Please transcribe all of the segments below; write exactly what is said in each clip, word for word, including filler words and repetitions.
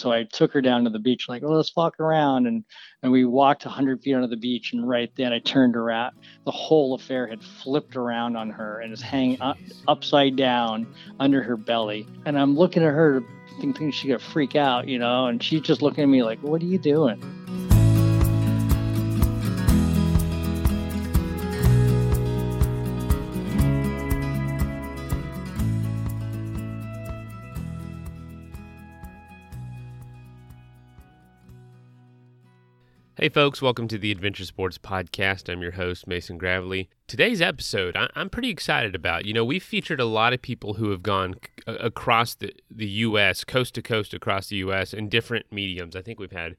So I took her down to the beach, like, well, let's walk around. And, and we walked one hundred feet onto the beach. And right then I turned around. The whole affair had flipped around on her and is hanging up, upside down under her belly. And I'm looking at her thinking she's going to freak out, you know, and she's just looking at me like, what are you doing? Hey folks, welcome to the Adventure Sports Podcast. I'm your host, Mason Gravely. Today's episode, I- I'm pretty excited about. You know, we've featured a lot of people who have gone c- across the, the U S, coast to coast across the U S in different mediums. I think we've had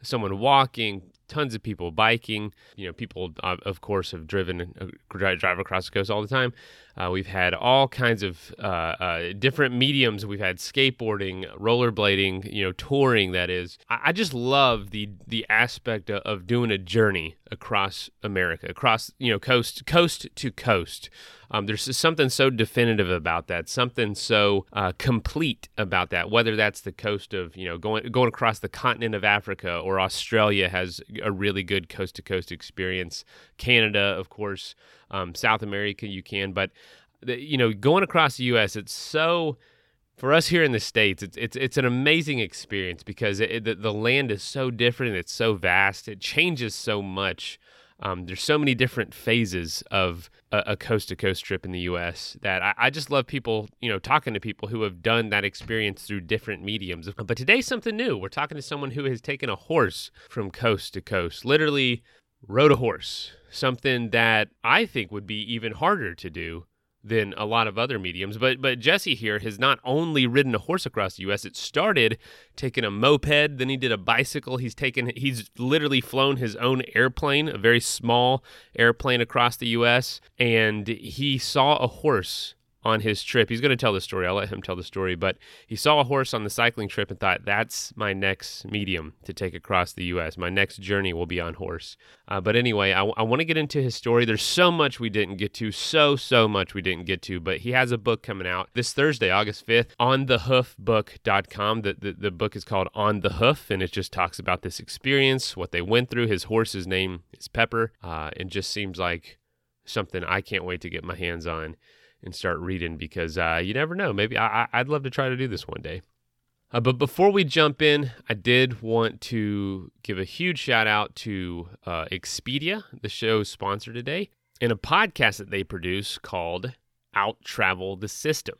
someone walking, tons of people biking. You know, people, uh, of course, have driven, uh, drive across the coast all the time. Uh, we've had all kinds of uh, uh, different mediums. We've had skateboarding, rollerblading, you know, touring, that is. I, I just love the the aspect of, of doing a journey across America, across, you know, coast coast to coast. Um, there's something so definitive about that, something so uh, complete about that, whether that's the coast of, you know, going going across the continent of Africa, or Australia has a really good coast-to-coast experience. Canada, of course, um, South America, you can. But, the, you know, going across the U S, it's so... For us here in the States, it's it's it's an amazing experience because it, it, the, the land is so different. It's so vast. It changes so much. Um, there's so many different phases of a, a coast-to-coast trip in the U S that I, I just love people, you know, talking to people who have done that experience through different mediums. But today's something new. We're talking to someone who has taken a horse from coast to coast, literally rode a horse, something that I think would be even harder to do than a lot of other mediums. But but Jesse here has not only ridden a horse across the U S, it started taking a moped, then he did a bicycle. He's taken, he's literally flown his own airplane, a very small airplane across the U S, and he saw a horse on his trip. He's going to tell the story. I'll let him tell the story, but he saw a horse on the cycling trip and thought, that's my next medium to take across the U S. My next journey will be on horse. Uh, but anyway, I, I want to get into his story. There's so much we didn't get to, so, so much we didn't get to, but he has a book coming out this Thursday, August fifth, on the hoof book dot com. The, the, the book is called On the Hoof, and it just talks about this experience, what they went through. His horse's name is Pepper, uh, and just seems like something I can't wait to get my hands on and start reading, because uh, you never know. Maybe I, I'd love to try to do this one day. Uh, but before we jump in, I did want to give a huge shout out to uh, Expedia, the show's sponsor today, and a podcast that they produce called Out Travel the System.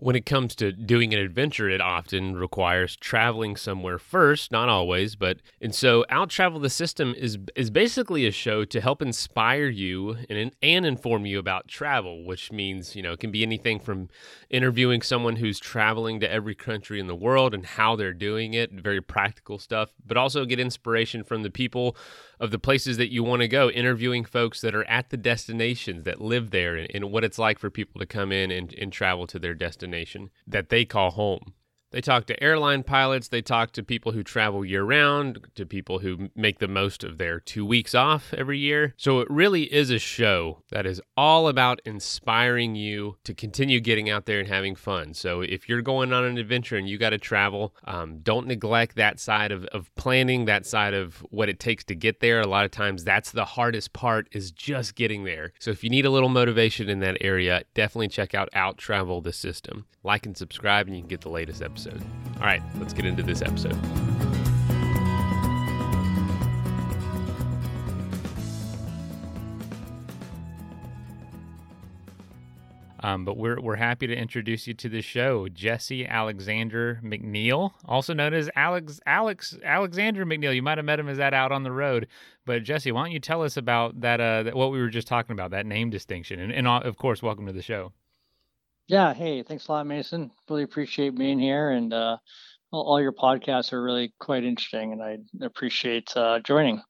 When it comes to doing an adventure, it often requires traveling somewhere first, not always, but and so Out Travel the System is is basically a show to help inspire you and and inform you about travel, which means, you know, it can be anything from interviewing someone who's traveling to every country in the world and how they're doing it, very practical stuff, but also get inspiration from the people of the places that you want to go, interviewing folks that are at the destinations, that live there, and, and what it's like for people to come in and, and travel to their destination that they call home. They talk to airline pilots, they talk to people who travel year-round, to people who make the most of their two weeks off every year. So it really is a show that is all about inspiring you to continue getting out there and having fun. So if you're going on an adventure and you got to travel, um, don't neglect that side of, of planning, that side of what it takes to get there. A lot of times that's the hardest part, is just getting there. So if you need a little motivation in that area, definitely check out Out Travel the System. Like and subscribe, and you can get the latest episode. All right, let's get into this episode. Um, but we're we're happy to introduce you to the show, Jesse Alexander McNeil, also known as Alex Alex Alexander McNeil. You might have met him as that out on the road, but Jesse, why don't you tell us about that? Uh, what we were just talking about, that name distinction, and, and of course, welcome to the show. Yeah. Hey, thanks a lot, Mason. Really appreciate being here. And uh, all, all your podcasts are really quite interesting, and I appreciate uh, joining.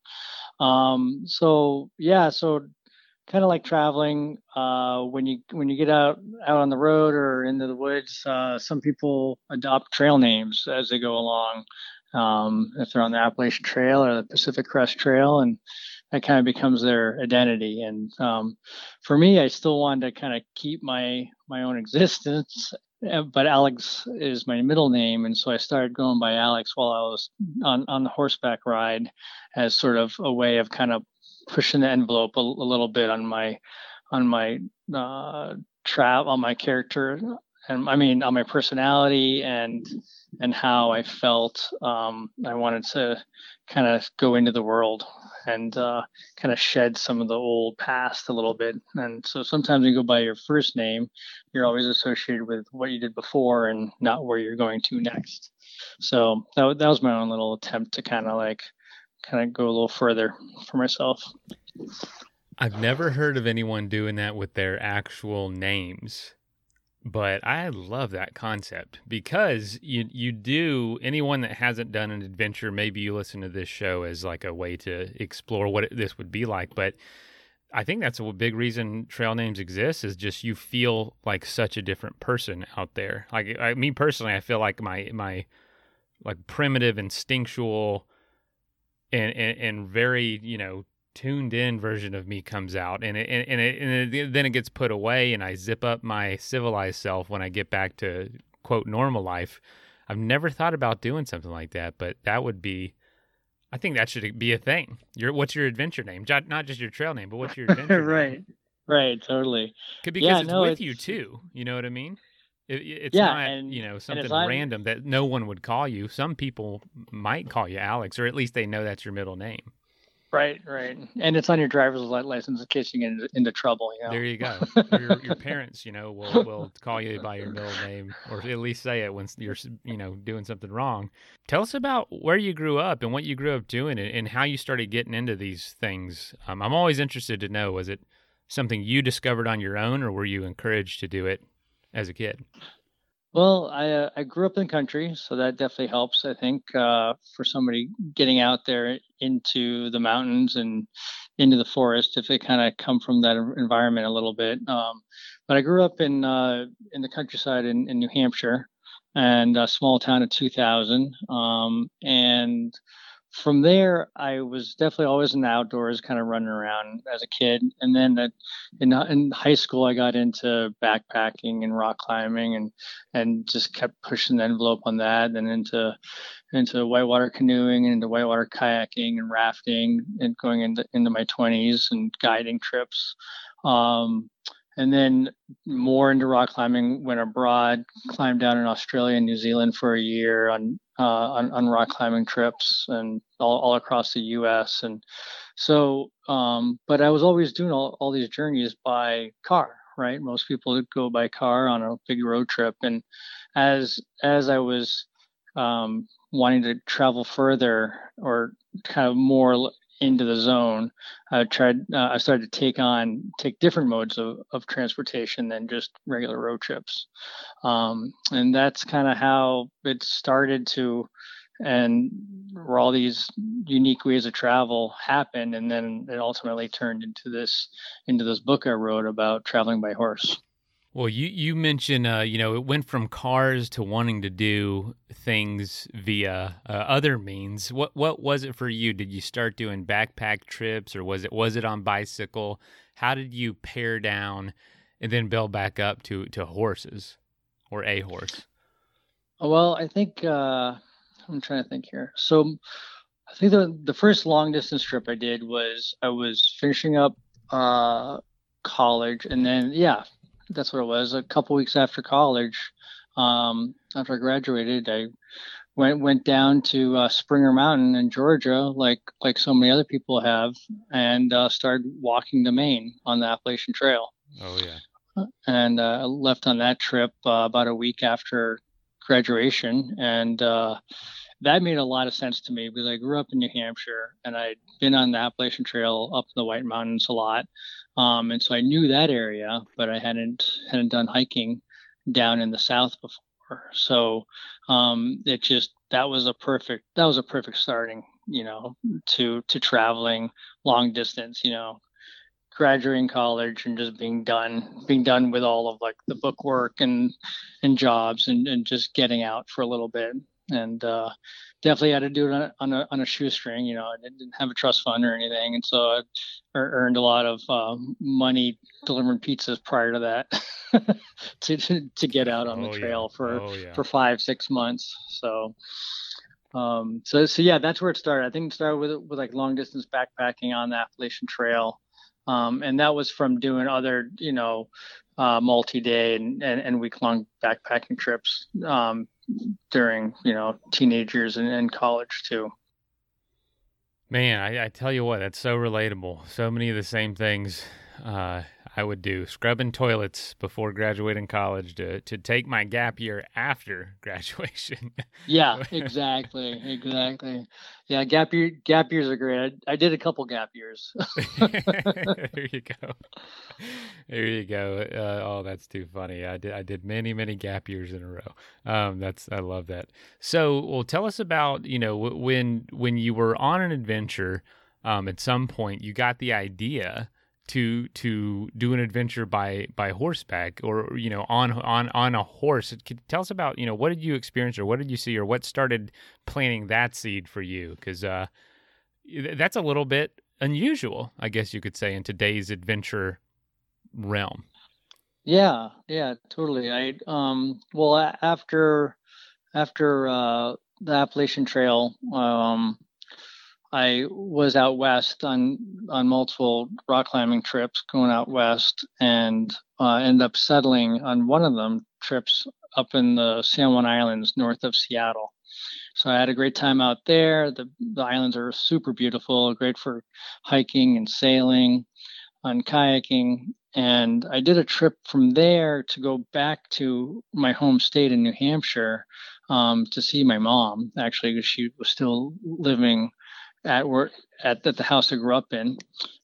Um, so, yeah, so kind of like traveling, uh, when you when you get out, out on the road or into the woods, uh, some people adopt trail names as they go along, um, if they're on the Appalachian Trail or the Pacific Crest Trail. And that kind of becomes their identity. And um, for me, I still wanted to kind of keep my my own existence but Alex is my middle name, and so I started going by Alex while I was on, on the horseback ride as sort of a way of kind of pushing the envelope a, a little bit on my on my uh, trap, on my character, and I mean on my personality and and how I felt. Um, I wanted to kind of go into the world and uh, kind of shed some of the old past a little bit. And so sometimes when you go by your first name, you're always associated with what you did before and not where you're going to next. So that, that was my own little attempt to kind of like kind of go a little further for myself. I've never heard of anyone doing that with their actual names, but I love that concept because you you do, anyone that hasn't done an adventure, maybe you listen to this show as like a way to explore what it, this would be like. But I think that's a big reason trail names exist, is just you feel like such a different person out there. Like I, me personally, I feel like my, my like primitive, instinctual and, and, and very, you know, tuned in version of me comes out, and it, and, and, it, and it, then it gets put away, and I zip up my civilized self when I get back to quote normal life. I've never thought about doing something like that, but that would be, I think that should be a thing. Your, what's your adventure name? Not just your trail name, but what's your adventure right. name? Right, right, totally. Because yeah, it's no, with it's... you too, you know what I mean? It, it's yeah, not, and, you know, something random I'm... that no one would call you. Some people might call you Alex, or at least they know that's your middle name. Right, right. And it's on your driver's license in case you get into, into trouble. You know? There you go. Your, your parents, you know, will will call you by your middle name, or at least say it when you're, you know, doing something wrong. Tell us about where you grew up and what you grew up doing and how you started getting into these things. Um, I'm always interested to know, was it something you discovered on your own, or were you encouraged to do it as a kid? Well, I uh, I grew up in the country, so that definitely helps, I think, uh, for somebody getting out there into the mountains and into the forest, if they kind of come from that environment a little bit. Um, but I grew up in uh, in the countryside in, in New Hampshire, and a small town of two thousand. Um, and from there, I was definitely always in the outdoors, kind of running around as a kid. And then that, in, in high school, I got into backpacking and rock climbing, and and just kept pushing the envelope on that. And then into into whitewater canoeing and into whitewater kayaking and rafting, and going into into my twenties and guiding trips. Um, And then more into rock climbing, went abroad, climbed down in Australia and New Zealand for a year on uh, on, on rock climbing trips, and all, all across the U S. And so, um, but I was always doing all, all these journeys by car, right? Most people go by car on a big road trip. And as as I was um, wanting to travel further, or kind of more into the zone, I tried. Uh, I started to take on take different modes of, of transportation than just regular road trips, um, and that's kind of how it started to. And where all these unique ways of travel happened, and then it ultimately turned into this into this book I wrote about traveling by horse. Well, you you mentioned uh, you know, it went from cars to wanting to do things via uh, other means. What what was it for you? Did you start doing backpack trips, or was it was it on bicycle? How did you pare down and then build back up to to horses, or a horse? Well, I think uh, I'm trying to think here. So I think the the first long distance trip I did was I was finishing up uh, college, and then yeah. That's what it was. A couple weeks after college, um, after I graduated, I went went down to uh, Springer Mountain in Georgia, like like so many other people have, and uh, started walking to Maine on the Appalachian Trail. Oh yeah. And uh, I left on that trip uh, about a week after graduation, and uh, that made a lot of sense to me because I grew up in New Hampshire, and I'd been on the Appalachian Trail up in the White Mountains a lot. Um, and so I knew that area, but I hadn't hadn't done hiking down in the South before. So um, it just that was a perfect that was a perfect starting, you know, to to traveling long distance, you know, graduating college and just being done being done with all of like the book work and and jobs and, and just getting out for a little bit. and uh, definitely had to do it on a, on a, on a shoestring. You know, I didn't have a trust fund or anything, and so I earned a lot of uh, money delivering pizzas prior to that to, to to get out on oh, the trail yeah. for oh, yeah. for five six months. So. Um, so, so yeah, that's where it started. I think it started with, with like long distance backpacking on the Appalachian Trail. Um, and that was from doing other, you know, uh, multi-day and, and, and week long backpacking trips, um, during, you know, teenagers and, and college too. Man, I, I tell you what, that's so relatable. So many of the same things, uh, I would do, scrubbing toilets before graduating college to, to take my gap year after graduation. Yeah, exactly. Exactly. Yeah. Gap year, gap years are great. I, I did a couple gap years. There you go. There you go. Uh, oh, that's too funny. I did, I did many, many gap years in a row. Um, that's, I love that. So, well, tell us about, you know, when, when you were on an adventure, um, at some point you got the idea to to do an adventure by by horseback, or you know, on on on a horse. Tell us about, you know, what did you experience, or what did you see, or what started planting that seed for you? Because uh, that's a little bit unusual, I guess you could say, in today's adventure realm. Yeah, yeah, totally. I um, well, after after uh, the Appalachian Trail, um. I was out west on on multiple rock climbing trips going out west, and uh, ended up settling on one of them trips up in the San Juan Islands north of Seattle. So I had a great time out there. The the islands are super beautiful, great for hiking and sailing and kayaking. And I did a trip from there to go back to my home state in New Hampshire um, to see my mom, actually, because she was still living at work at, at the house I grew up in.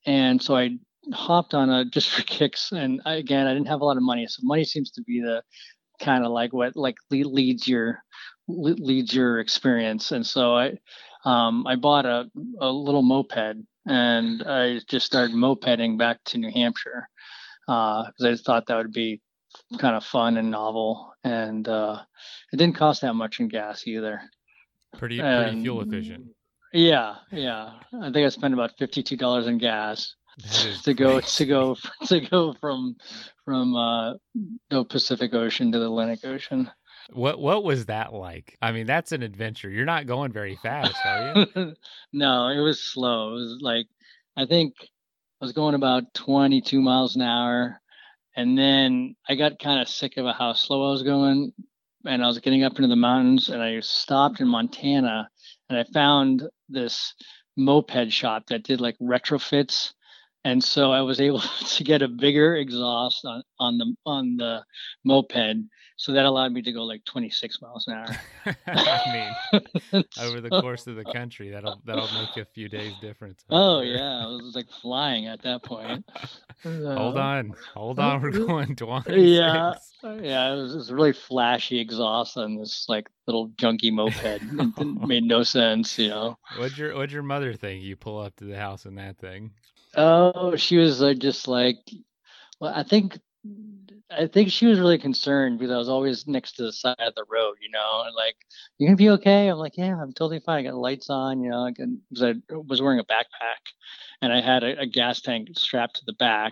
And so I hopped on a, just for kicks. And I, again, I didn't have a lot of money. So money seems to be the kind of like what, like leads your, leads your experience. And so I, um, I bought a, a little moped, and I just started mopeding back to New Hampshire. Uh, cause I just thought that would be kind of fun and novel. And, uh, it didn't cost that much in gas either. Pretty, pretty and, fuel efficient. Yeah, yeah. I think I spent about fifty-two dollars in gas to go to go to go from from uh, the Pacific Ocean to the Atlantic Ocean. What what was that like? I mean, that's an adventure. You're not going very fast, are you? No, it was slow. It was like, I think I was going about twenty-two miles an hour, and then I got kind of sick of how slow I was going, and I was getting up into the mountains, and I stopped in Montana. And I found this moped shop that did like retrofits, and so I was able to get a bigger exhaust on, on the on the moped. So that allowed me to go like twenty-six miles an hour. I mean, over the course of the country, that'll that'll make a few days difference. Oh there. Yeah, I was like flying at that point. So, hold on, hold on, we're going twenty-six. Yeah, yeah, it was, it was really flashy exhaust on this like little junky moped. It made no sense, you know. What'd your What'd your mother think? You pull up to the house in that thing? Oh, she was uh, just like, well, I think. I think she was really concerned because I was always next to the side of the road, you know, and like, you're going to be okay. I'm like, yeah, I'm totally fine. I got lights on, you know, I, can, I was wearing a backpack, and I had a, a gas tank strapped to the back.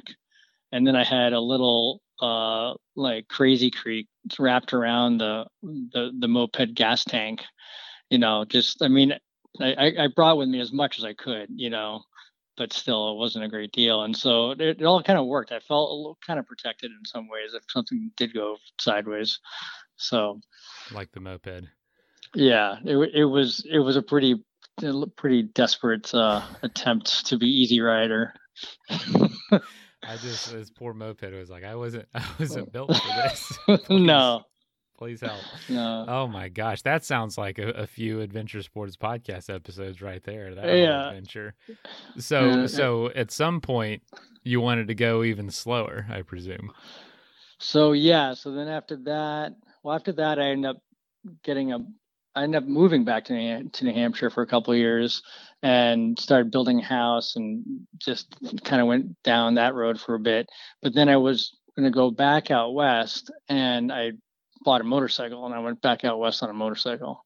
And then I had a little, uh, like Crazy Creek wrapped around the, the, the moped gas tank, you know, just, I mean, I, I brought with me as much as I could, you know, but still it wasn't a great deal. And so it, it all kind of worked. I felt a little kind of protected in some ways if something did go sideways. So like the moped. Yeah, it it was, it was a pretty, pretty desperate uh, attempt to be easy rider. I just, this poor moped was like, I wasn't, I wasn't built for this. No. Please help. No. Oh my gosh. That sounds like a, a few Adventure Sports podcast episodes right there. That yeah. adventure. So, yeah. so at some point you wanted to go even slower, I presume. So, yeah. So then after that, well, after that, I ended up getting a, I ended up moving back to New, to New Hampshire for a couple of years and started building a house and just kind of went down that road for a bit. But then I was going to go back out west, and I bought a motorcycle, and I went back out west on a motorcycle.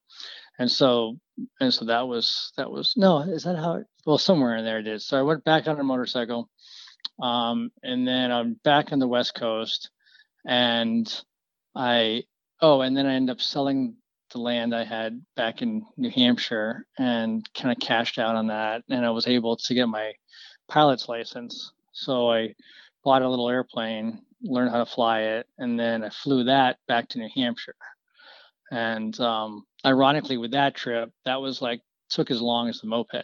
And so, and so that was, that was, no, is that how, it, well, somewhere in there it is. So I went back on a motorcycle, um, and then I'm back on the West Coast, and I, oh, and then I ended up selling the land I had back in New Hampshire and kind of cashed out on that. And I was able to get my pilot's license. So I bought a little airplane, learned how to fly it, and then I flew that back to New Hampshire. And um, ironically, with that trip, that was like, took as long as the moped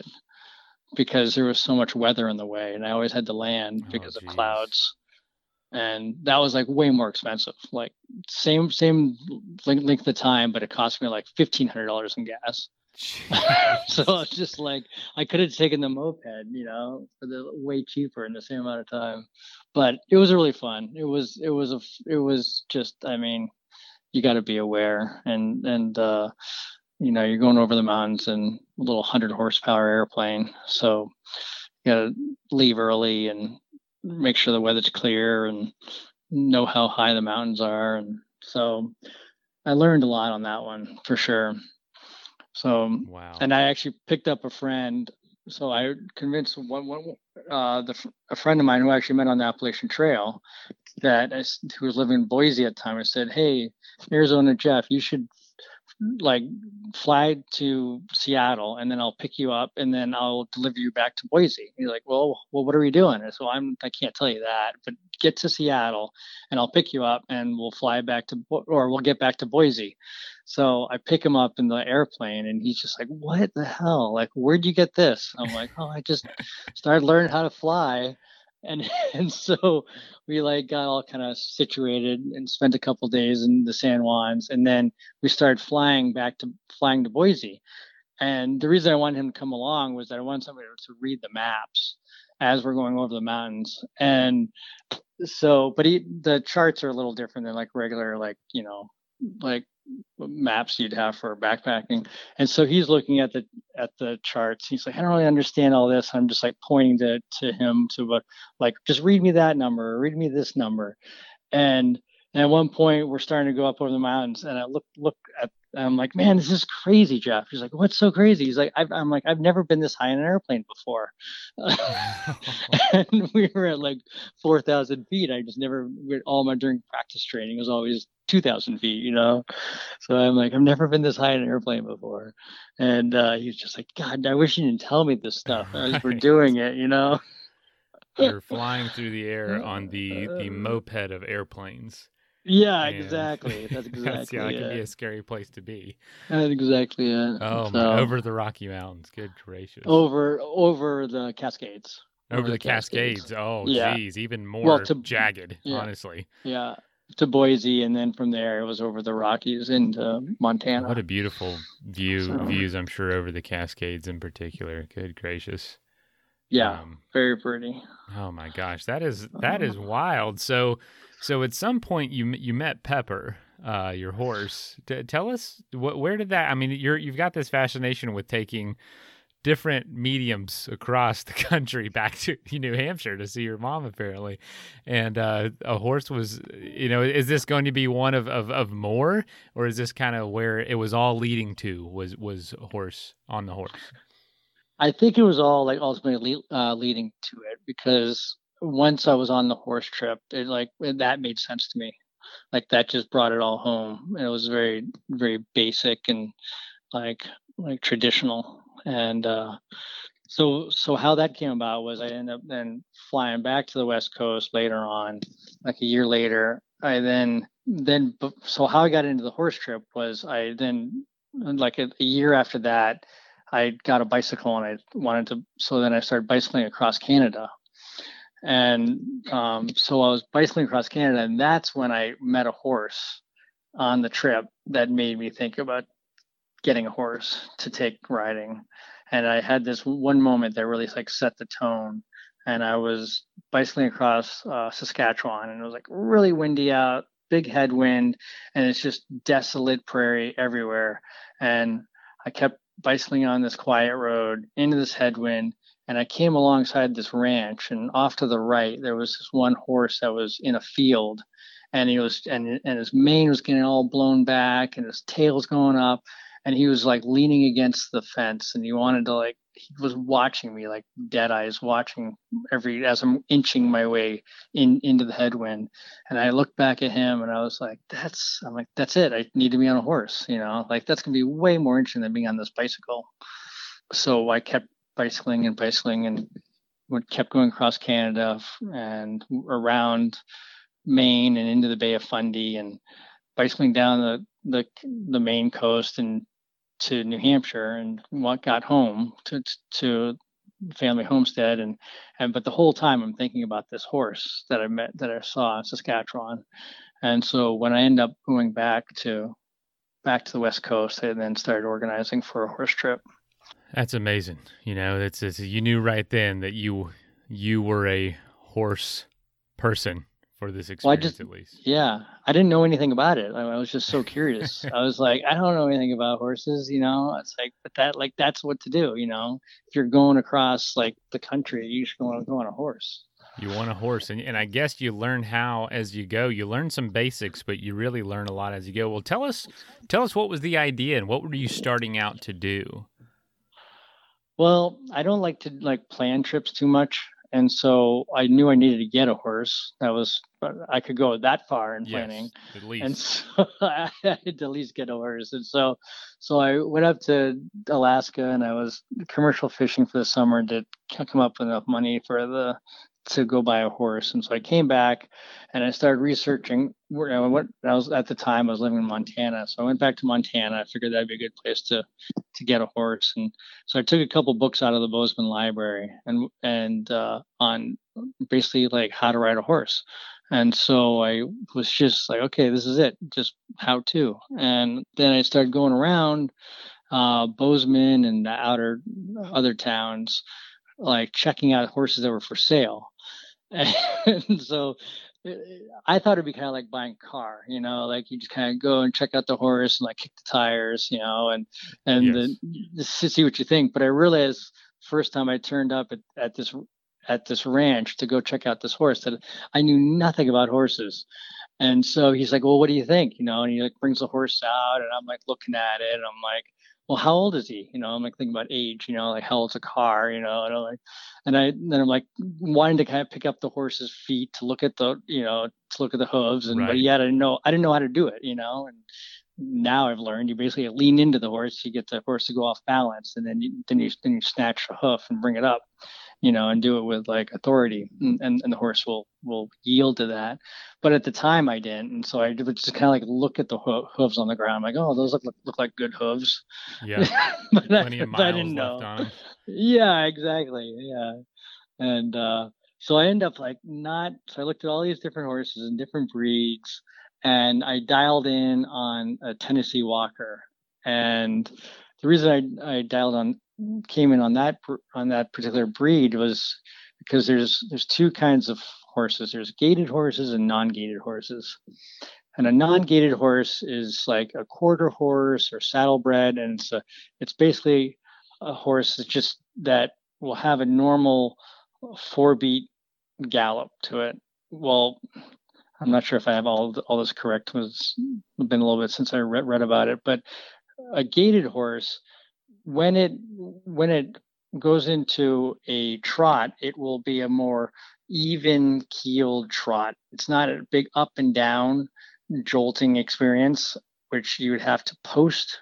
because there was so much weather in the way. And I always had to land because oh, of clouds. And that was like way more expensive, like same, same length of time, but it cost me like fifteen hundred dollars in gas. So it's just like, I could have taken the moped, you know, for the way cheaper in the same amount of time, but it was really fun. It was, it was, a, it was just, I mean, you got to be aware and, and, uh, you know, you're going over the mountains in a little hundred horsepower airplane. So you got to leave early and make sure the weather's clear and know how high the mountains are. And so I learned a lot on that one for sure. So, wow. And I actually picked up a friend. So I convinced one, one uh, the, a friend of mine who I actually met on the Appalachian Trail that I, who was living in Boise at the time. I said, hey, Arizona Jeff, you should like fly to Seattle and then I'll pick you up and then I'll deliver you back to Boise. He's like, well, well, what are we doing? And so I'm, I can't tell you that, but get to Seattle and I'll pick you up and we'll fly back to, Bo- or we'll get back to Boise. So I pick him up in the airplane and he's just like, what the hell? Like, where'd you get this? I'm like, oh, I just started learning how to fly. And and so we like got all kind of situated and spent a couple of days in the San Juans, and then we started flying back to flying to Boise. And the reason I wanted him to come along was that I wanted somebody to read the maps as we're going over the mountains. And so, but he, the charts are a little different than like regular, like, you know, like maps you'd have for backpacking. And so he's looking at the at the charts. He's like, I don't really understand all this. I'm just like pointing to to him to uh, like, just read me that number, or read me this number. And, and at one point we're starting to go up over the mountains, and I look look at, I'm like, man, this is crazy, Jeff. He's like, what's so crazy? He's like, I've, I'm like, I've never been this high in an airplane before. And we were at like four thousand feet. I just never, all my during practice training was always two thousand feet, you know? So I'm like, I've never been this high in an airplane before. And uh, he was just like, God, I wish you didn't tell me this stuff. Right. We're doing it, you know? You're flying through the air on the, the moped of airplanes. Yeah, and exactly. That's exactly. Yeah, it could be a scary place to be. That's exactly it. Oh, so, man, over the Rocky Mountains. Good gracious. Over, over the Cascades. Over, over the, the Cascades. Cascades. Oh, yeah. Geez, even more well, to, jagged. Yeah. Honestly. Yeah, to Boise, and then from there it was over the Rockies into Montana. What a beautiful view! So, views, I'm sure, over the Cascades in particular. Good gracious. Yeah, um, very pretty. Oh my gosh, that is that is wild. So. So at some point you you met Pepper, uh, your horse. T- tell us wh- where did that? I mean, you're you've got this fascination with taking different mediums across the country back to New Hampshire to see your mom, apparently, and uh, a horse was. You know, is this going to be one of, of, of more, or is this kind of where it was all leading to? Was was horse on the horse? I think it was all like ultimately le- uh, leading to it because. Once I was on the horse trip, it like that made sense to me. Like that just brought it all home. It was very, very basic and like like traditional. And uh, so so how that came about was I ended up then flying back to the West Coast later on, like a year later. I then then so how I got into the horse trip was I then like a, a year after that I got a bicycle and I wanted to. So then I started bicycling across Canada. And um, so I was bicycling across Canada, and that's when I met a horse on the trip that made me think about getting a horse to take riding. And I had this one moment that really like set the tone. And I was bicycling across uh, Saskatchewan, and it was like really windy out, big headwind, and it's just desolate prairie everywhere. And I kept bicycling on this quiet road into this headwind. And I came alongside this ranch, and off to the right, there was this one horse that was in a field. and he was and and his mane was getting all blown back and his tail's going up, and he was like leaning against the fence, and he wanted to like he was watching me like dead eyes, watching every as I'm inching my way in into the headwind. And I looked back at him and I was like, that's I'm like, that's it. I need to be on a horse, you know, like that's gonna be way more interesting than being on this bicycle. So I kept bicycling and bicycling and kept going across Canada and around Maine and into the Bay of Fundy and bicycling down the the, the Maine coast and to New Hampshire, and got home to to family homestead, and and but the whole time I'm thinking about this horse that I met that I saw in Saskatchewan. And so when I end up going back to back to the West Coast, I then started organizing for a horse trip. That's amazing. You know, that's you knew right then that you you were a horse person for this experience. Well, I just, at least. Yeah. I didn't know anything about it. I, I was just so curious. I was like, I don't know anything about horses, you know, it's like, but that, like, that's what to do. You know, if you're going across like the country, you should want to go on a horse. You want a horse. And, and I guess you learn how, as you go, you learn some basics, but you really learn a lot as you go. Well, tell us, tell us what was the idea and what were you starting out to do? Well, I don't like to like plan trips too much. And so I knew I needed to get a horse. That was, I could go that far in planning. Yes, at least. And so I had to at least get a horse. And so, so I went up to Alaska and I was commercial fishing for the summer to come up with enough money for the, to go buy a horse. And so I came back and I started researching where I went. I was at the time I was living in Montana. So I went back to Montana. I figured that'd be a good place to, to get a horse. And so I took a couple books out of the Bozeman library and, and, uh, on basically like how to ride a horse. And so I was just like, okay, this is it. Just how to. And then I started going around, uh, Bozeman and the outer other towns, like checking out horses that were for sale. And so I thought it'd be kind of like buying a car, you know, like you just kind of go and check out the horse and like kick the tires, you know, and, and yes. the, to see what you think. But I realized first time I turned up at, at this, at this ranch to go check out this horse that I knew nothing about horses. And so he's like, well, what do you think? You know, and he like brings the horse out and I'm like looking at it and I'm like, well, how old is he? You know, I'm like thinking about age, you know, like how old's a car, you know, and I'm like, and I, then I'm like wanting to kind of pick up the horse's feet to look at the, you know, to look at the hooves. And, right. But yeah, I didn't know, I didn't know how to do it, you know, and now I've learned you basically lean into the horse, you get the horse to go off balance and then you, then you, then you snatch the hoof and bring it up, you know, and do it with like authority and, and, and the horse will, will yield to that. But at the time I didn't. And so I would just kind of like look at the ho- hooves on the ground. I'm like, oh, those look, look, look like good hooves. Yeah. Plenty I, of miles I didn't left know. On. Yeah, exactly. Yeah. And, uh, so I end up like not, so I looked at all these different horses and different breeds and I dialed in on a Tennessee Walker. And the reason I, I dialed on, came in on that on that particular breed was because there's there's two kinds of horses. There's gated horses and non-gated horses. And a non-gated horse is like a quarter horse or saddlebred, and it's a, it's basically a horse that's just that will have a normal four-beat gallop to it. Well, I'm not sure if I have all all this correct. It's been a little bit since I read, read about it, but a gated horse, when it when it goes into a trot, it will be a more even keeled trot. It's not a big up and down jolting experience, which you would have to post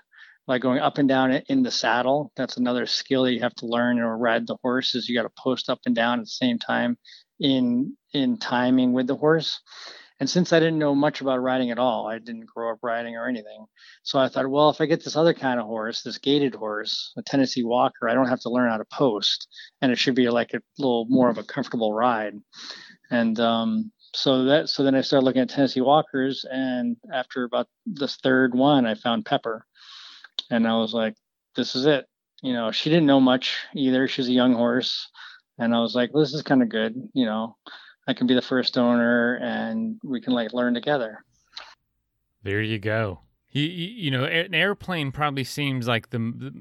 by going up and down in the saddle. That's another skill that you have to learn or ride the horse is you got to post up and down at the same time in in timing with the horse. And since I didn't know much about riding at all, I didn't grow up riding or anything. So I thought, well, if I get this other kind of horse, this gated horse, a Tennessee Walker, I don't have to learn how to post. And it should be like a little more of a comfortable ride. And um, so that, so then I started looking at Tennessee Walkers. And after about this third one, I found Pepper. And I was like, this is it. You know, she didn't know much either. She's a young horse. And I was like, well, this is kind of good, you know. I can be the first owner and we can like learn together. There you go. You, you, you know, an airplane probably seems like the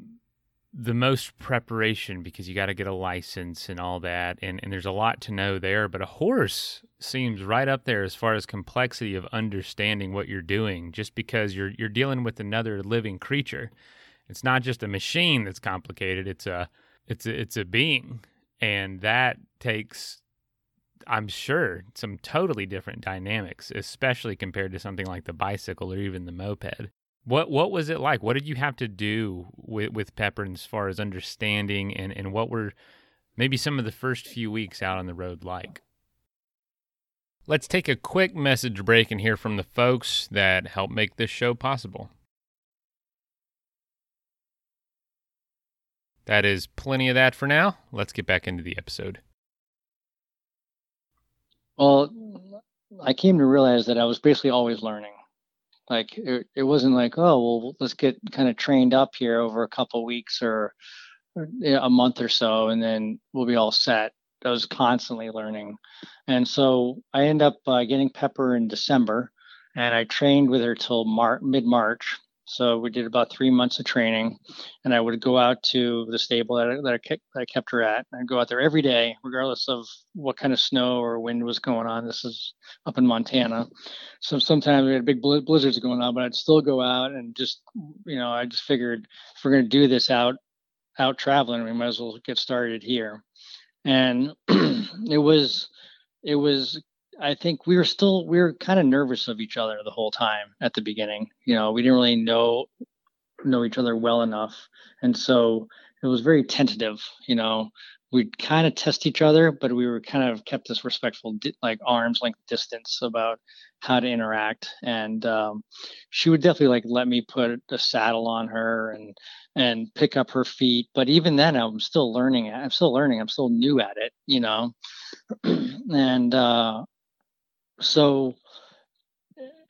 the most preparation because you got to get a license and all that. And, and there's a lot to know there, but a horse seems right up there as far as complexity of understanding what you're doing, just because you're, you're dealing with another living creature. It's not just a machine that's complicated. It's a, it's a, it's a being. And that takes, I'm sure, some totally different dynamics, especially compared to something like the bicycle or even the moped. What what was it like? What did you have to do with, with Pepper as far as understanding, and, and what were maybe some of the first few weeks out on the road like? Let's take a quick message break and hear from the folks that help make this show possible. That is plenty of that for now. Let's get back into the episode. Well, I came to realize that I was basically always learning. Like, it, it wasn't like, oh, well, let's get kind of trained up here over a couple of weeks or, or a month or so, and then we'll be all set. I was constantly learning. And so I end up uh, getting Pepper in December, and I trained with her till Mar- mid-March. So we did about three months of training, and I would go out to the stable that I, that I, kept, that I kept her at. I'd go out there every day, regardless of what kind of snow or wind was going on. This is up in Montana. So sometimes we had big blizzards going on, but I'd still go out and just, you know, I just figured if we're going to do this out, out traveling, we might as well get started here. And it was, it was, I think we were still, we were kind of nervous of each other the whole time at the beginning. You know, we didn't really know, know each other well enough. And so it was very tentative, you know, we'd kind of test each other, but we were kind of kept this respectful, like arm's length distance about how to interact. And um, she would definitely like, let me put a saddle on her and, and pick up her feet. But even then I'm still learning. I'm still learning. I'm still new at it, you know? And, uh, so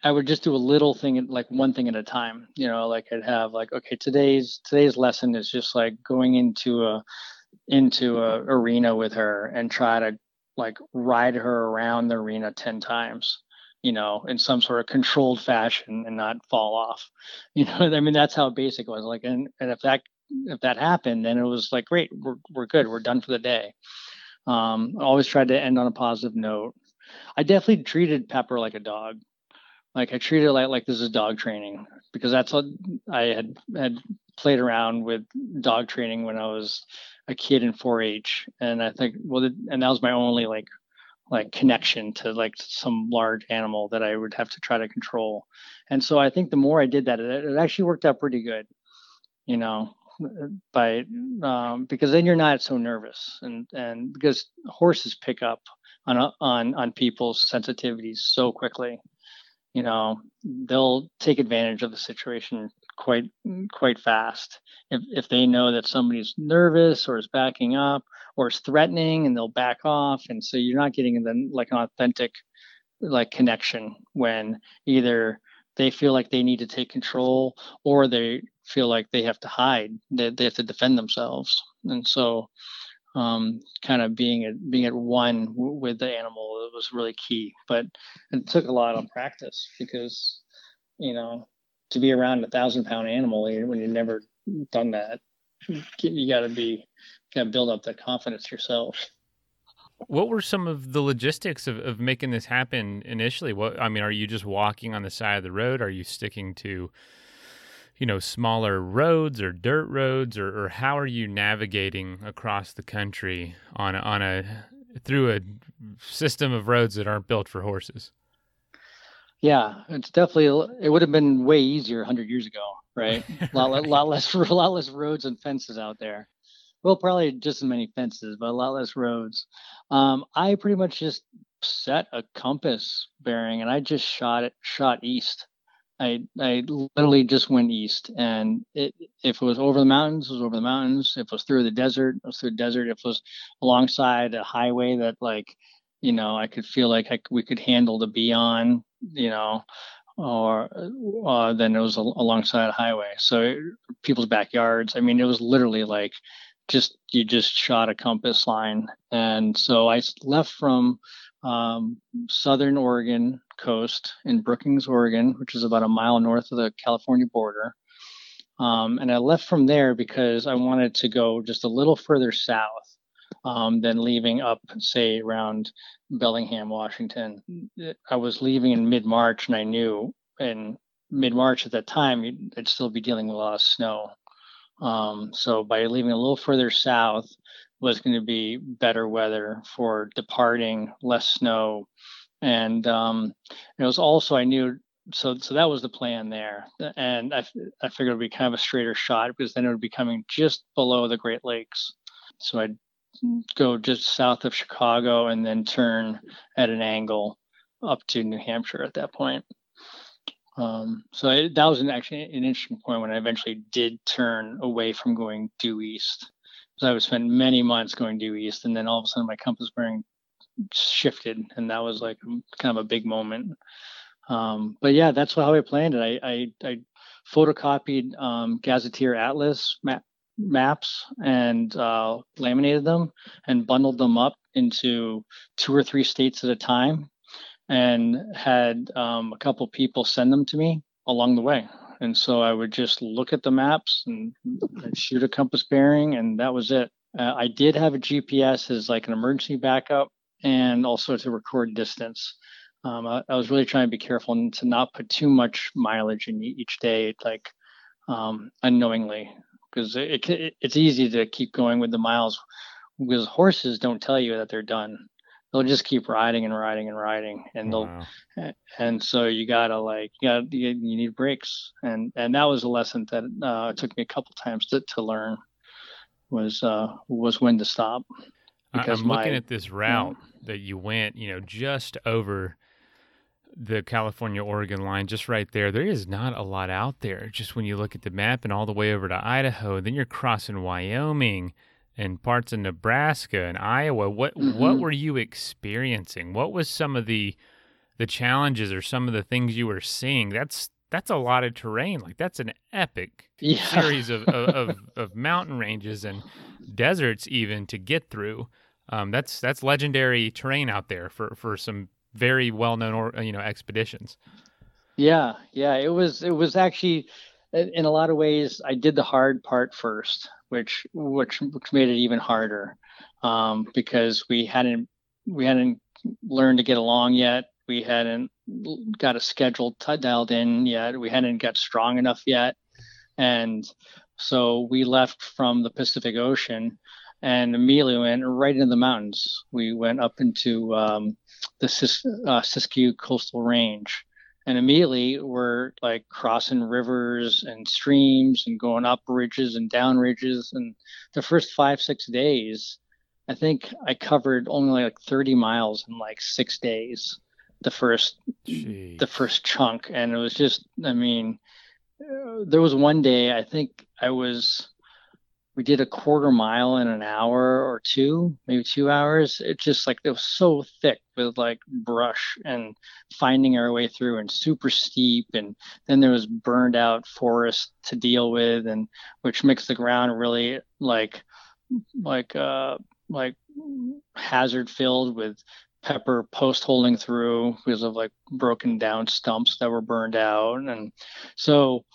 I would just do a little thing, like one thing at a time, you know, like I'd have like, okay, today's, today's lesson is just like going into a, into a arena with her and try to like ride her around the arena ten times, you know, in some sort of controlled fashion and not fall off, you know, I mean, that's how basic it was like. And, and if that, if that happened, then it was like, great, we're, we're good. We're done for the day. Um, I always tried to end on a positive note. I definitely treated Pepper like a dog. Like I treated it like, like this is dog training, because that's what I had, had played around with dog training when I was a kid in four H. And I think, well, and that was my only like, like connection to like some large animal that I would have to try to control. And so I think the more I did that, it, it actually worked out pretty good, you know, by, um, because then you're not so nervous, and, and because horses pick up on on on people's sensitivities so quickly, you know, they'll take advantage of the situation quite quite fast. If if they know that somebody's nervous or is backing up or is threatening, and they'll back off, and so you're not getting the like an authentic like connection when either they feel like they need to take control or they feel like they have to hide, that they, they have to defend themselves, and so. Um, kind of being at, being at one w- with the animal was really key, but it took a lot of practice because, you know, to be around a thousand pound animal when you've never done that, you got to be, got to build up that confidence yourself. What were some of the logistics of, of making this happen initially? What I mean, are you just walking on the side of the road? Are you sticking to, you know, smaller roads or dirt roads, or, or how are you navigating across the country on a, on a, through a system of roads that aren't built for horses? Yeah, it's definitely, it would have been way easier one hundred years ago, right? A lot, right. lot less, a lot less roads and fences out there. Well, probably just as many fences, but a lot less roads. Um, I pretty much just set a compass bearing and I just shot it, shot east. I I literally just went east, and it, if it was over the mountains, it was over the mountains. If it was through the desert, it was through the desert. If it was alongside a highway that, like, you know, I could feel like I, we could handle to be on, you know, or uh, then it was a, alongside a highway. So it, people's backyards. I mean, it was literally like just you just shot a compass line, and so I left from um, southern Oregon coast in Brookings, Oregon, which is about a mile north of the California border. Um, and I left from there because I wanted to go just a little further south um, than leaving up, say, around Bellingham, Washington. I was leaving in mid-March, and I knew in mid-March at that time, I'd still be dealing with a lot of snow. Um, so by leaving a little further south was going to be better weather for departing, less snow. And um, it was also, I knew, so so that was the plan there. And I, I figured it would be kind of a straighter shot because then it would be coming just below the Great Lakes. So I'd go just south of Chicago and then turn at an angle up to New Hampshire at that point. Um, so it, that was an, actually an interesting point when I eventually did turn away from going due east. So I would spend many months going due east, and then all of a sudden my compass bearing shifted, and that was like kind of a big moment. Um, but yeah, that's how I planned it. I I, I photocopied um, Gazetteer Atlas map, maps and uh, laminated them and bundled them up into two or three states at a time, and had um, a couple people send them to me along the way. And so I would just look at the maps and I'd shoot a compass bearing, and that was it. Uh, I did have a G P S as like an emergency backup and also to record distance. Um, I, I was really trying to be careful to not put too much mileage in each day, like um, unknowingly, because it, it, it's easy to keep going with the miles because horses don't tell you that they're done. They'll just keep riding and riding and riding, and they'll, wow. and so you gotta like, you gotta, you, you need breaks, and and that was a lesson that uh, took me a couple times to, to learn, was uh, was when to stop. Because I'm my, looking at this route yeah. that you went, you know, just over the California-Oregon line, just right there. There is not a lot out there. Just when you look at the map, and all the way over to Idaho, then you're crossing Wyoming and parts of Nebraska and Iowa. What mm-hmm. what were you experiencing? What was some of the the challenges or some of the things you were seeing? That's that's a lot of terrain. Like that's an epic yeah. series of, of, of, of mountain ranges and deserts even to get through. Um, that's that's legendary terrain out there for, for some very well-known or, you know expeditions. Yeah, yeah. It was it was actually in a lot of ways I did the hard part first. Which, which which made it even harder um, because we hadn't we hadn't learned to get along yet. We hadn't got a schedule t- dialed in yet. We hadn't got strong enough yet, and so we left from the Pacific Ocean and immediately went right into the mountains. We went up into um, the Sis- uh, Siskiyou Coastal Range. And immediately we're like crossing rivers and streams and going up ridges and down ridges. And the first five, six days, I think I covered only like thirty miles in like six days, the first, Jeez. the first chunk. And it was just, I mean, uh, there was one day, I think I was, we did a quarter mile in an hour or two, maybe two hours. It just like, it was so thick with like brush and finding our way through and super steep. And then there was burned out forest to deal with, and which makes the ground really like, like, uh, like hazard filled with pepper post holding through because of like broken down stumps that were burned out. And so,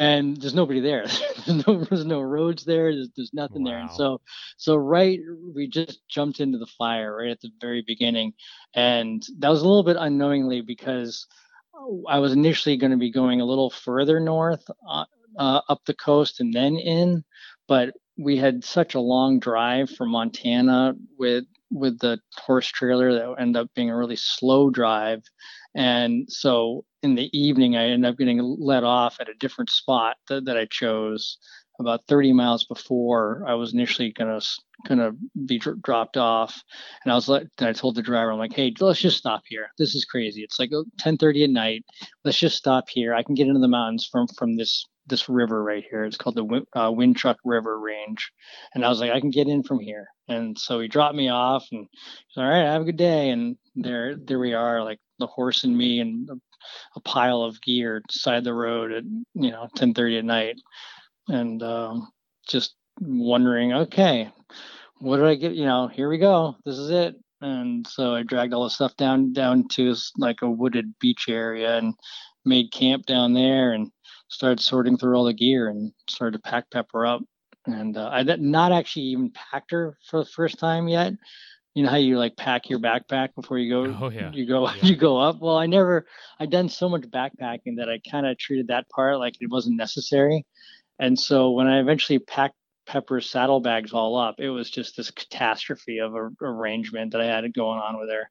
And there's nobody there. there's, no, there's no roads there. There's, there's nothing wow. there. And so, so right, we just jumped into the fire right at the very beginning. And that was a little bit unknowingly because I was initially going to be going a little further north uh, uh, up the coast and then in. But we had such a long drive from Montana with with the horse trailer that ended up being a really slow drive. And so in the evening, I ended up getting let off at a different spot th- that I chose about thirty miles before I was initially going to going to be dr- dropped off. And I was let, and I told the driver, I'm like, hey, let's just stop here. This is crazy. It's like ten thirty at night. Let's just stop here. I can get into the mountains from, from this this river right here. It's called the w- uh, Wind Truck River Range. And I was like, I can get in from here. And so he dropped me off and he's all right, have a good day. And there, there we are, like the horse and me and a pile of gear side the road at, you know, ten thirty at night. And um, just wondering, okay, what did I get? You know, here we go. This is it. And so I dragged all the stuff down, down to like a wooded beach area and made camp down there. And started sorting through all the gear and started to pack Pepper up. And uh, I had not actually even packed her for the first time yet. You know how you like pack your backpack before you go, oh, yeah. you go, yeah. you go up. Well, I never, I'd done so much backpacking that I kind of treated that part like it wasn't necessary. And so when I eventually packed Pepper's saddlebags all up, it was just this catastrophe of a arrangement that I had going on with her.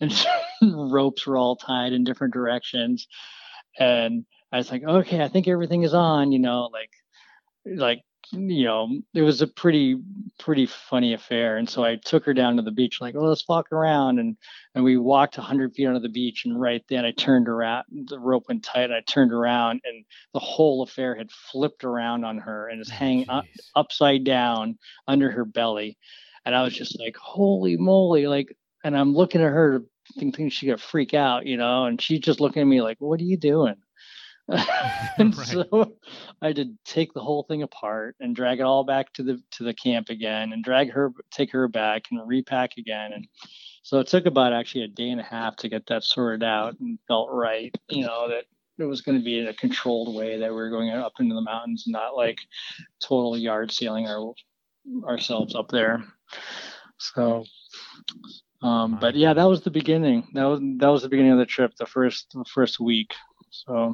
And ropes were all tied in different directions. And I was like, okay, I think everything is on, you know, like, like, you know, it was a pretty, pretty funny affair. And so I took her down to the beach, like, oh, let's walk around. And, and we walked a hundred feet onto the beach. And right then I turned around, the rope went tight. And I turned around and the whole affair had flipped around on her and is hanging up, upside down under her belly. And I was just like, holy moly. Like, and I'm looking at her thinking she's going to freak out, you know, and she's just looking at me like, what are you doing? And right. So I had to take the whole thing apart and drag it all back to the to the camp again, and drag her, take her back, and repack again. And so it took about actually a day and a half to get that sorted out and felt right, you know, that it was going to be in a controlled way that we were going up into the mountains, not like total yard sailing our ourselves up there. So. Um, but yeah, that was the beginning. That was that was the beginning of the trip. The first the first week. So.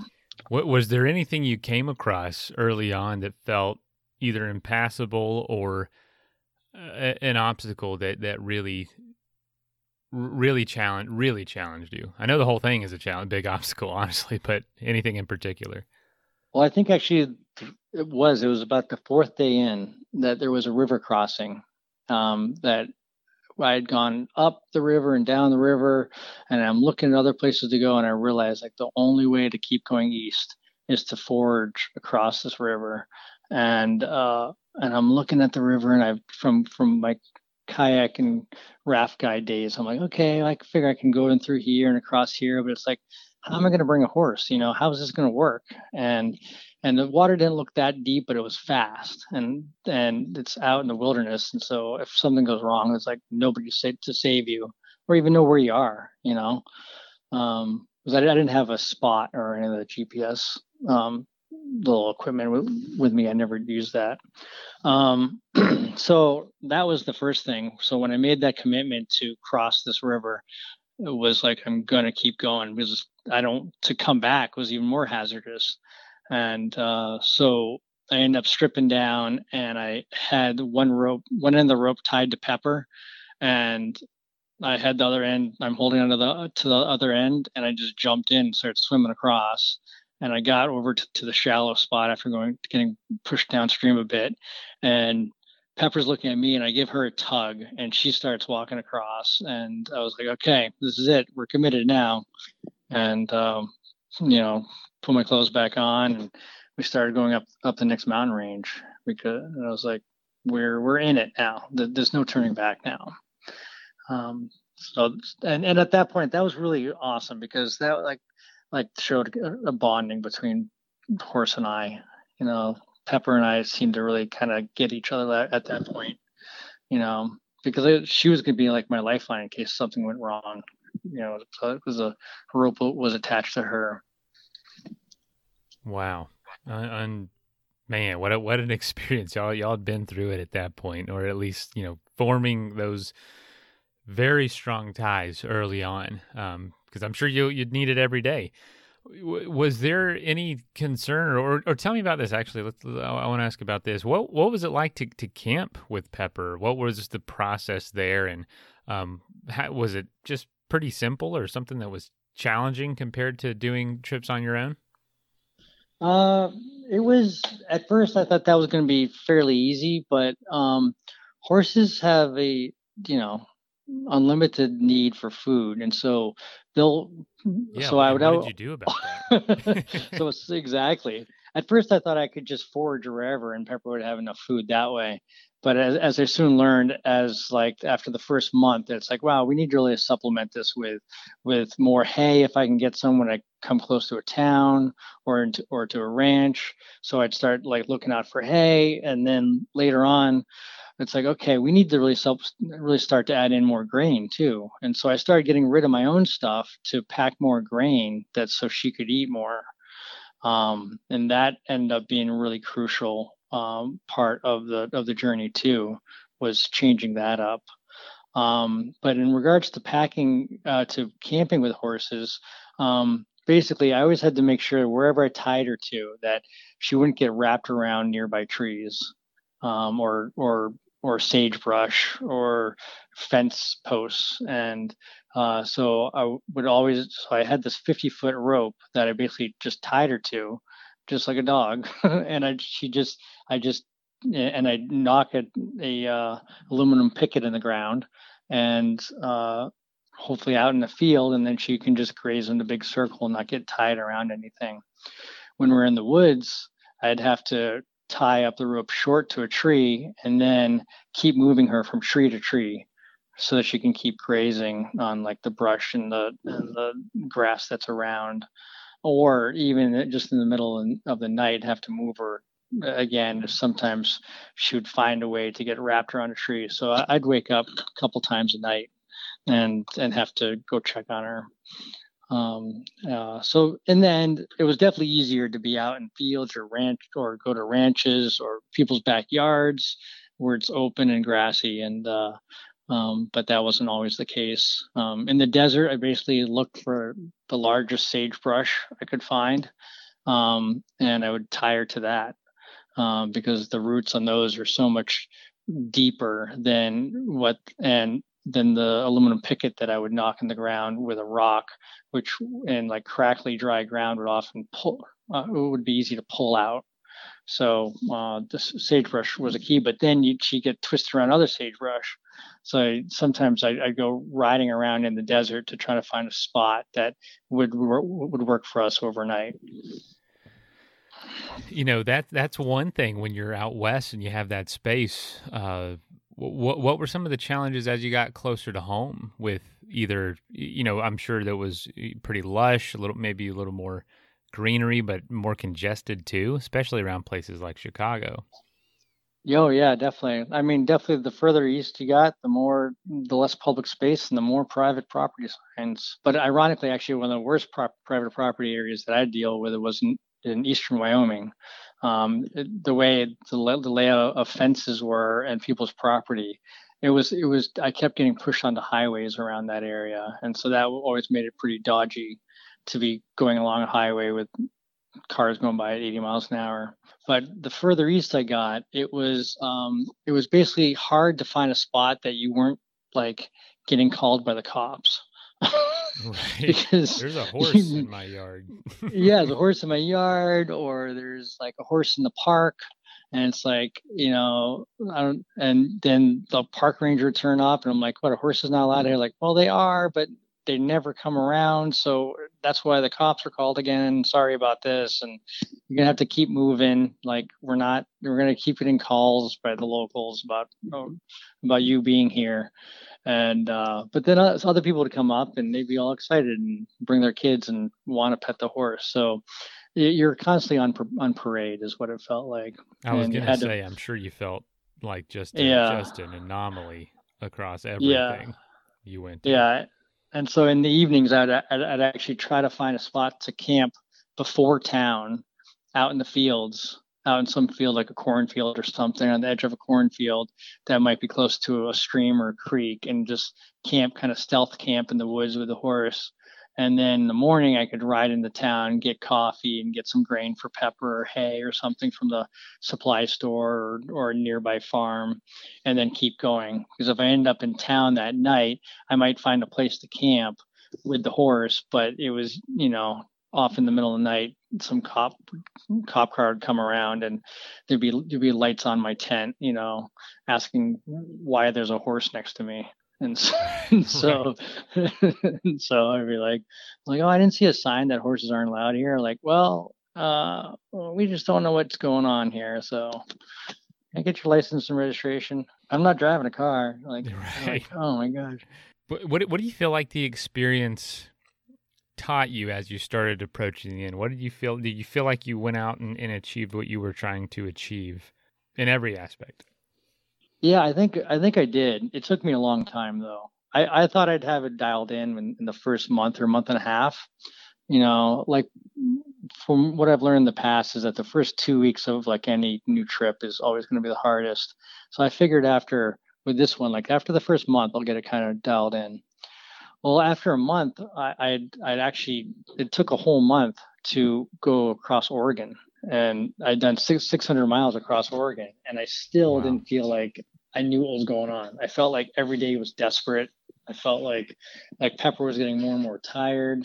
What, was there anything you came across early on that felt either impassable or uh, an obstacle that, that really, really challenged, really challenged you? I know the whole thing is a challenge, big obstacle, honestly, but anything in particular? Well, I think actually it was, it was about the fourth day in that there was a river crossing um, that I had gone up the river and down the river, and I'm looking at other places to go. And I realized like the only way to keep going east is to forge across this river. And, uh, and I'm looking at the river, and I've from, from my kayak and raft guy days, I'm like, okay, I figure I can go in through here and across here, but it's like, how am I going to bring a horse? You know, how is this going to work? And, and the water didn't look that deep, but it was fast, and and it's out in the wilderness. And so if something goes wrong, it's like nobody to save you or even know where you are, you know, um, because I, I didn't have a spot or any of the G P S um, little equipment with, with me. I never used that. Um, so that was the first thing. So when I made that commitment to cross this river, it was like, I'm going to keep going, because I don't, to come back was even more hazardous. And uh, so I ended up stripping down, and I had one rope, one end of the rope tied to Pepper, and I had the other end. I'm holding onto the to the other end, and I just jumped in and started swimming across. And I got over to, to the shallow spot after going getting pushed downstream a bit, and Pepper's looking at me, and I give her a tug, and she starts walking across. And I was like, okay, this is it. We're committed now. And um, you know. Put my clothes back on, and we started going up up the next mountain range, because I was like, we're we're in it now. There's no turning back now. Um, so and and at that point, that was really awesome, because that like like showed a bonding between Horse and I. You know, Pepper and I seemed to really kind of get each other at that point. You know, because it, she was going to be like my lifeline in case something went wrong. You know, so it was a rope was attached to her. Wow. Uh, un, man, what a, what an experience. Y'all, y'all had been through it at that point, or at least, you know, forming those very strong ties early on, um, because I'm sure you, you'd need it every day. W- was there any concern, or, or tell me about this, actually. Let's, I want to ask about this. What what was it like to, to camp with Pepper? What was the process there? And um, how, was it just pretty simple, or something that was challenging compared to doing trips on your own? Uh, it was, at first I thought that was going to be fairly easy, but, um, horses have a, you know, unlimited need for food. And so they'll, yeah, so well, I would, what did you do about that? So it's exactly, at first I thought I could just forage wherever and Pepper would have enough food that way. But as, as I soon learned, as like after the first month, it's like, wow, we need to really supplement this with with more hay if I can get someone to come close to a town or into, or to a ranch. So I'd start like looking out for hay, and then later on, it's like, okay, we need to really self, really start to add in more grain too. And so I started getting rid of my own stuff to pack more grain, that so she could eat more. Um, and that ended up being a really crucial um, part of the of the journey too, was changing that up. Um, but in regards to packing, uh, to camping with horses, um, basically I always had to make sure wherever I tied her to that she wouldn't get wrapped around nearby trees, um, or, or, or sagebrush or fence posts. And, uh, so I would always, so I had this fifty foot rope that I basically just tied her to, just like a dog. and I, she just, I just, and I'd knock a, a uh, aluminum picket in the ground and uh, hopefully out in the field, and then she can just graze in the big circle and not get tied around anything. When we're in the woods, I'd have to tie up the rope short to a tree and then keep moving her from tree to tree so that she can keep grazing on like the brush and the, and the grass that's around, or even just in the middle of the night have to move her. Again, sometimes she would find a way to get wrapped around a tree. So I'd wake up a couple times a night and and have to go check on her. Um, uh, so in the end, it was definitely easier to be out in fields or ranch or go to ranches or people's backyards where it's open and grassy. And uh, um, but that wasn't always the case. Um, in the desert, I basically looked for the largest sagebrush I could find, um, and I would tie her to that. Um, because the roots on those are so much deeper than what and than the aluminum picket that I would knock in the ground with a rock, which in like crackly dry ground would often pull. Uh, it would be easy to pull out. So uh, the sagebrush was a key, but then you she get twisted around other sagebrush. So I, sometimes I, I'd go riding around in the desert to try to find a spot that would would work for us overnight. You know, that that's one thing when you're out west and you have that space. Uh, what what were some of the challenges as you got closer to home with either, you know, I'm sure that was pretty lush, a little maybe a little more greenery, but more congested too, especially around places like Chicago. Oh, yeah, definitely. I mean, definitely the further east you got, the more, the less public space and the more private property signs. But ironically, actually, one of the worst pro- private property areas that I deal with, it wasn't in eastern Wyoming, um, the way the, la- the layout of fences were and people's property, it was, it was, I kept getting pushed onto highways around that area. And so that always made it pretty dodgy to be going along a highway with cars going by at eighty miles an hour. But the further east I got, it was, um, it was basically hard to find a spot that you weren't like getting called by the cops. Right. Because there's a horse in my yard. Yeah, there's a horse in my yard, or there's like a horse in the park, and it's like, you know, I don't. And then the park ranger would turn up, and I'm like, "What? A horse is not allowed here?" Like, well, they are, but they never come around, so that's why the cops are called again. Sorry about this, and you're gonna have to keep moving. Like, we're not, we're gonna keep getting calls by the locals about about you being here. And, uh, but then uh, other people would come up and they'd be all excited and bring their kids and want to pet the horse. So you're constantly on, on parade is what it felt like. I was going to say, I'm sure you felt like just, yeah. just an anomaly across everything yeah. you went to. Yeah. And so in the evenings, I'd, I'd, I'd actually try to find a spot to camp before town, out in the fields, out in some field, like a cornfield or something on the edge of a cornfield that might be close to a stream or a creek, and just camp, kind of stealth camp in the woods with the horse. And then in the morning I could ride into town, get coffee and get some grain for Pepper or hay or something from the supply store or, or a nearby farm, and then keep going. Because if I end up in town that night, I might find a place to camp with the horse, but it was, you know, off in the middle of the night, some cop cop car would come around, and there'd be there'd be lights on my tent, you know, asking why there's a horse next to me. And so, and so, and so I'd be like, like, oh, I didn't see a sign that horses aren't allowed here. Like, well, uh, we just don't know what's going on here. So, can I get your license and registration? I'm not driving a car. Like, right. Like, oh my gosh. But what what do you feel like the experience taught you as you started approaching the end? What did you feel? Did you feel like you went out and, and achieved what you were trying to achieve in every aspect? Yeah, I think I think I did. It took me a long time though. I, I thought I'd have it dialed in in, in the first month or month and a half. You know, like from what I've learned in the past is that the first two weeks of like any new trip is always going to be the hardest. So I figured after with this one, like after the first month, I'll get it kind of dialed in. Well, after a month, I, I'd, I'd actually, it took a whole month to go across Oregon, and I'd done six, 600 miles across Oregon, and I still wow. didn't feel like I knew what was going on. I felt like every day was desperate. I felt like, like Pepper was getting more and more tired.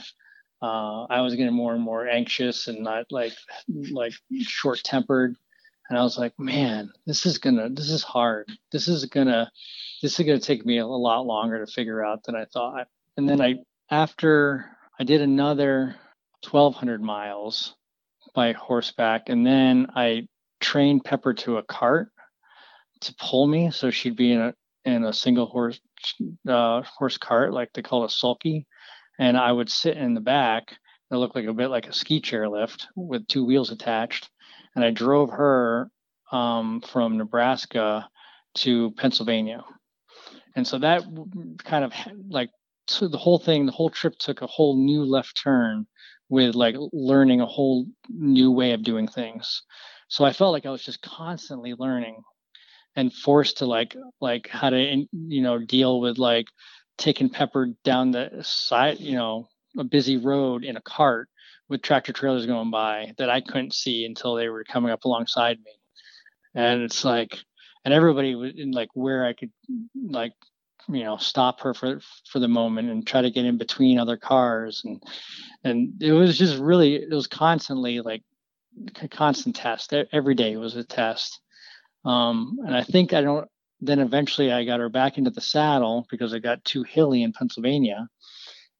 Uh, I was getting more and more anxious and not like, like short tempered. And I was like, man, this is gonna, this is hard. This is gonna, this is gonna take me a lot longer to figure out than I thought. And then I, after I did another twelve hundred miles by horseback, and then I trained Pepper to a cart to pull me. So she'd be in a, in a single horse, uh, horse cart, like they call it a sulky. And I would sit in the back. It looked like a bit like a ski chairlift with two wheels attached. And I drove her um, from Nebraska to Pennsylvania. And so that kind of like so the whole thing, the whole trip took a whole new left turn with like learning a whole new way of doing things. So I felt like I was just constantly learning and forced to like, like how to, you know, deal with like taking Pepper down the side, you know, a busy road in a cart with tractor trailers going by that I couldn't see until they were coming up alongside me. And it's like, and everybody was in like where I could like, you know, stop her for, for the moment and try to get in between other cars. And, and it was just really, it was constantly like a constant test. Every day was a test. Um, and I think I don't, then eventually I got her back into the saddle because it got too hilly in Pennsylvania.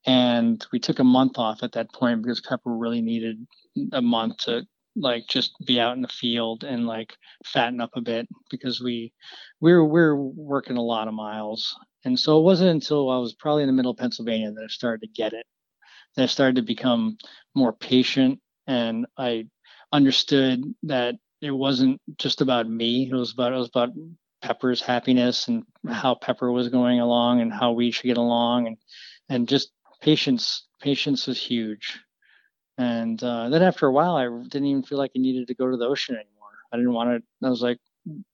And we took a month off at that point because Pepper really needed a month to like just be out in the field and like fatten up a bit because we we were, we were working a lot of miles. And so it wasn't until I was probably in the middle of Pennsylvania that I started to get it. That I started to become more patient, and I understood that it wasn't just about me. It was about it was about Pepper's happiness and how Pepper was going along and how we should get along, and and just Patience, patience was huge. And uh, then after a while, I didn't even feel like I needed to go to the ocean anymore. I didn't want to, I was like,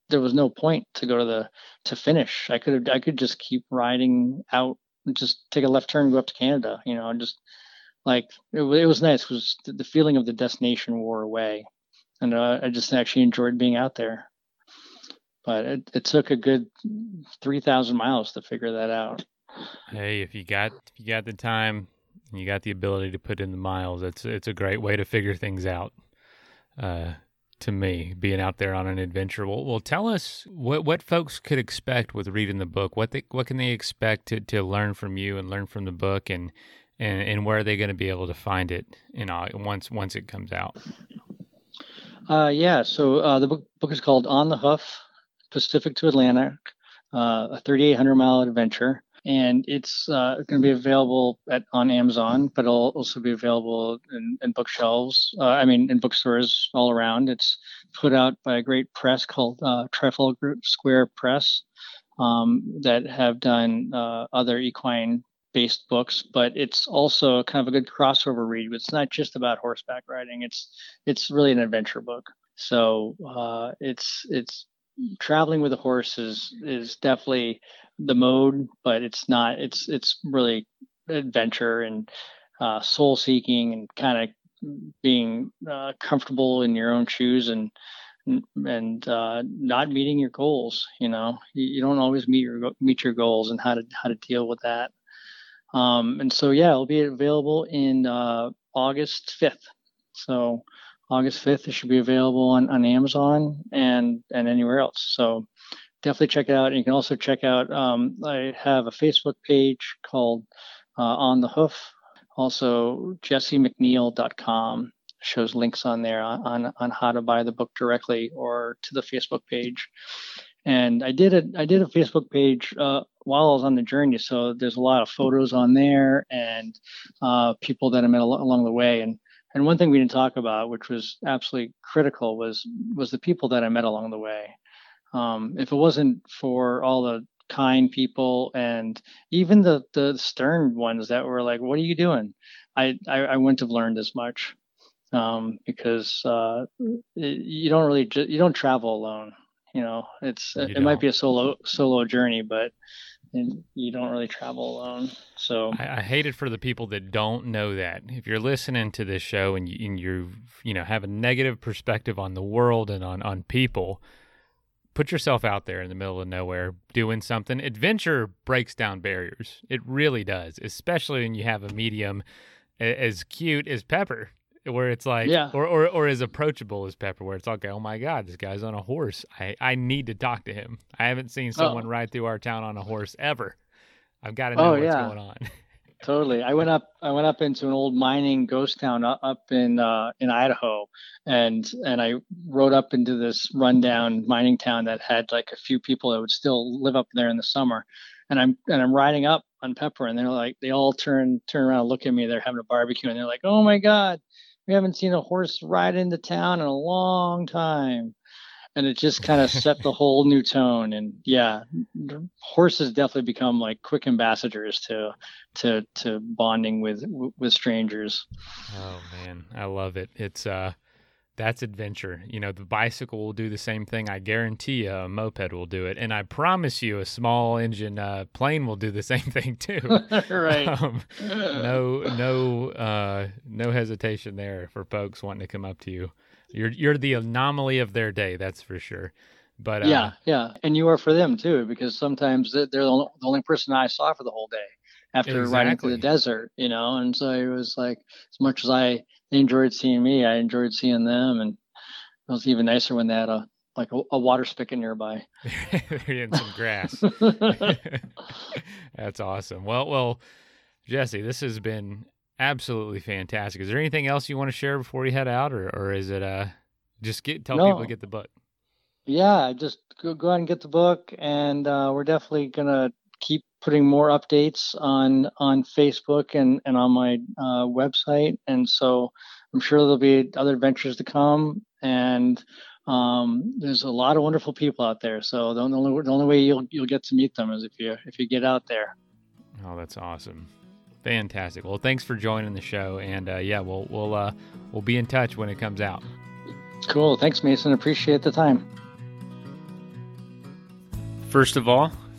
there was no point to go to the, to finish. I could have, I could just keep riding out and just take a left turn and go up to Canada, you know, and just like, it, it was nice because the feeling of the destination wore away. And uh, I just actually enjoyed being out there. But it, it took a good three thousand miles to figure that out. Hey, if you got if you got the time and you got the ability to put in the miles, it's it's a great way to figure things out. Uh, to me, being out there on an adventure. Well, well, tell us what, what folks could expect with reading the book. What they, what can they expect to, to learn from you and learn from the book, and and, and where are they going to be able to find it? You know, once once it comes out. Uh, yeah. So uh, the book book is called On the Hoof: Pacific to Atlantic, uh, a thirty-eight hundred mile adventure. And it's uh, going to be available at, on Amazon, but it'll also be available in, in bookshelves. Uh, I mean, in bookstores all around. It's put out by a great press called uh, Trefle Square Press um, that have done uh, other equine-based books. But it's also kind of a good crossover read. It's not just about horseback riding. It's it's really an adventure book. So uh, it's it's. Traveling with a horse is, is definitely the mode, but it's not, it's, it's really adventure and uh, soul seeking and kind of being uh, comfortable in your own shoes and, and uh, not meeting your goals. You know, you, you don't always meet your, meet your goals, and how to, how to deal with that. Um, and so, yeah, it'll be available in uh, August fifth. So August fifth, it should be available on, on Amazon and, and anywhere else. So definitely check it out. And you can also check out, um, I have a Facebook page called uh, On the Hoof. Also, jesse m c neil dot com shows links on there on, on, on how to buy the book directly or to the Facebook page. And I did a, I did a Facebook page uh, while I was on the journey. So there's a lot of photos on there and uh, people that I met al- along the way. And And one thing we didn't talk about, which was absolutely critical, was was the people that I met along the way. Um, if it wasn't for all the kind people and even the the stern ones that were like, "What are you doing?" I I, I wouldn't have learned as much. um, because uh, you don't really ju- you don't travel alone. You know, it's you it don't. might be a solo solo journey, but and you don't really travel alone. So I, I hate it for the people that don't know that. If you're listening to this show and you and you you know have a negative perspective on the world and on on people, put yourself out there in the middle of nowhere doing something. Adventure breaks down barriers. It really does, especially when you have a medium as cute as Pepper, where it's like, yeah. or, or or as approachable as Pepper, where it's like, oh my God, this guy's on a horse. I, I need to talk to him. I haven't seen someone oh. ride through our town on a horse ever. I've got to know oh, what's yeah. going on. Totally. I went up, I went up into an old mining ghost town up in, uh, in Idaho. And, and I rode up into this rundown mining town that had like a few people that would still live up there in the summer. And I'm, and I'm riding up on Pepper, and they're like, they all turn, turn around and look at me. They're having a barbecue and they're like, oh my God, we haven't seen a horse ride into town in a long time. And it just kind of set the whole new tone. And yeah, horses definitely become like quick ambassadors to to to bonding with with strangers. Oh man, I love it. It's uh, that's adventure. You know, the bicycle will do the same thing. I guarantee you a moped will do it. And I promise you a small engine uh, plane will do the same thing too. Right. Um, no, no, uh, no hesitation there for folks wanting to come up to you. You're you're the anomaly of their day, that's for sure. But uh, yeah, yeah, and you are for them too, because sometimes they're the only person I saw for the whole day after exactly. riding through the desert, you know. And so it was like, as much as I enjoyed seeing me, I enjoyed seeing them, and it was even nicer when they had a like a, a water spigot nearby. They're in some grass. That's awesome. Well, well, Jesse, this has been absolutely fantastic. Is there anything else you want to share before you head out, or, or is it uh just get tell no. people to get the book? Yeah, just go, go ahead and get the book, and uh, we're definitely gonna keep putting more updates on on Facebook and and on my uh, website, and so I'm sure there'll be other adventures to come. And um, there's a lot of wonderful people out there, so the only the only way you'll you'll get to meet them is if you if you get out there. Oh, that's awesome. Fantastic. Well, thanks for joining the show, and uh, yeah, we'll we'll uh, we'll be in touch when it comes out. Cool. Thanks, Mason. Appreciate the time. First of all,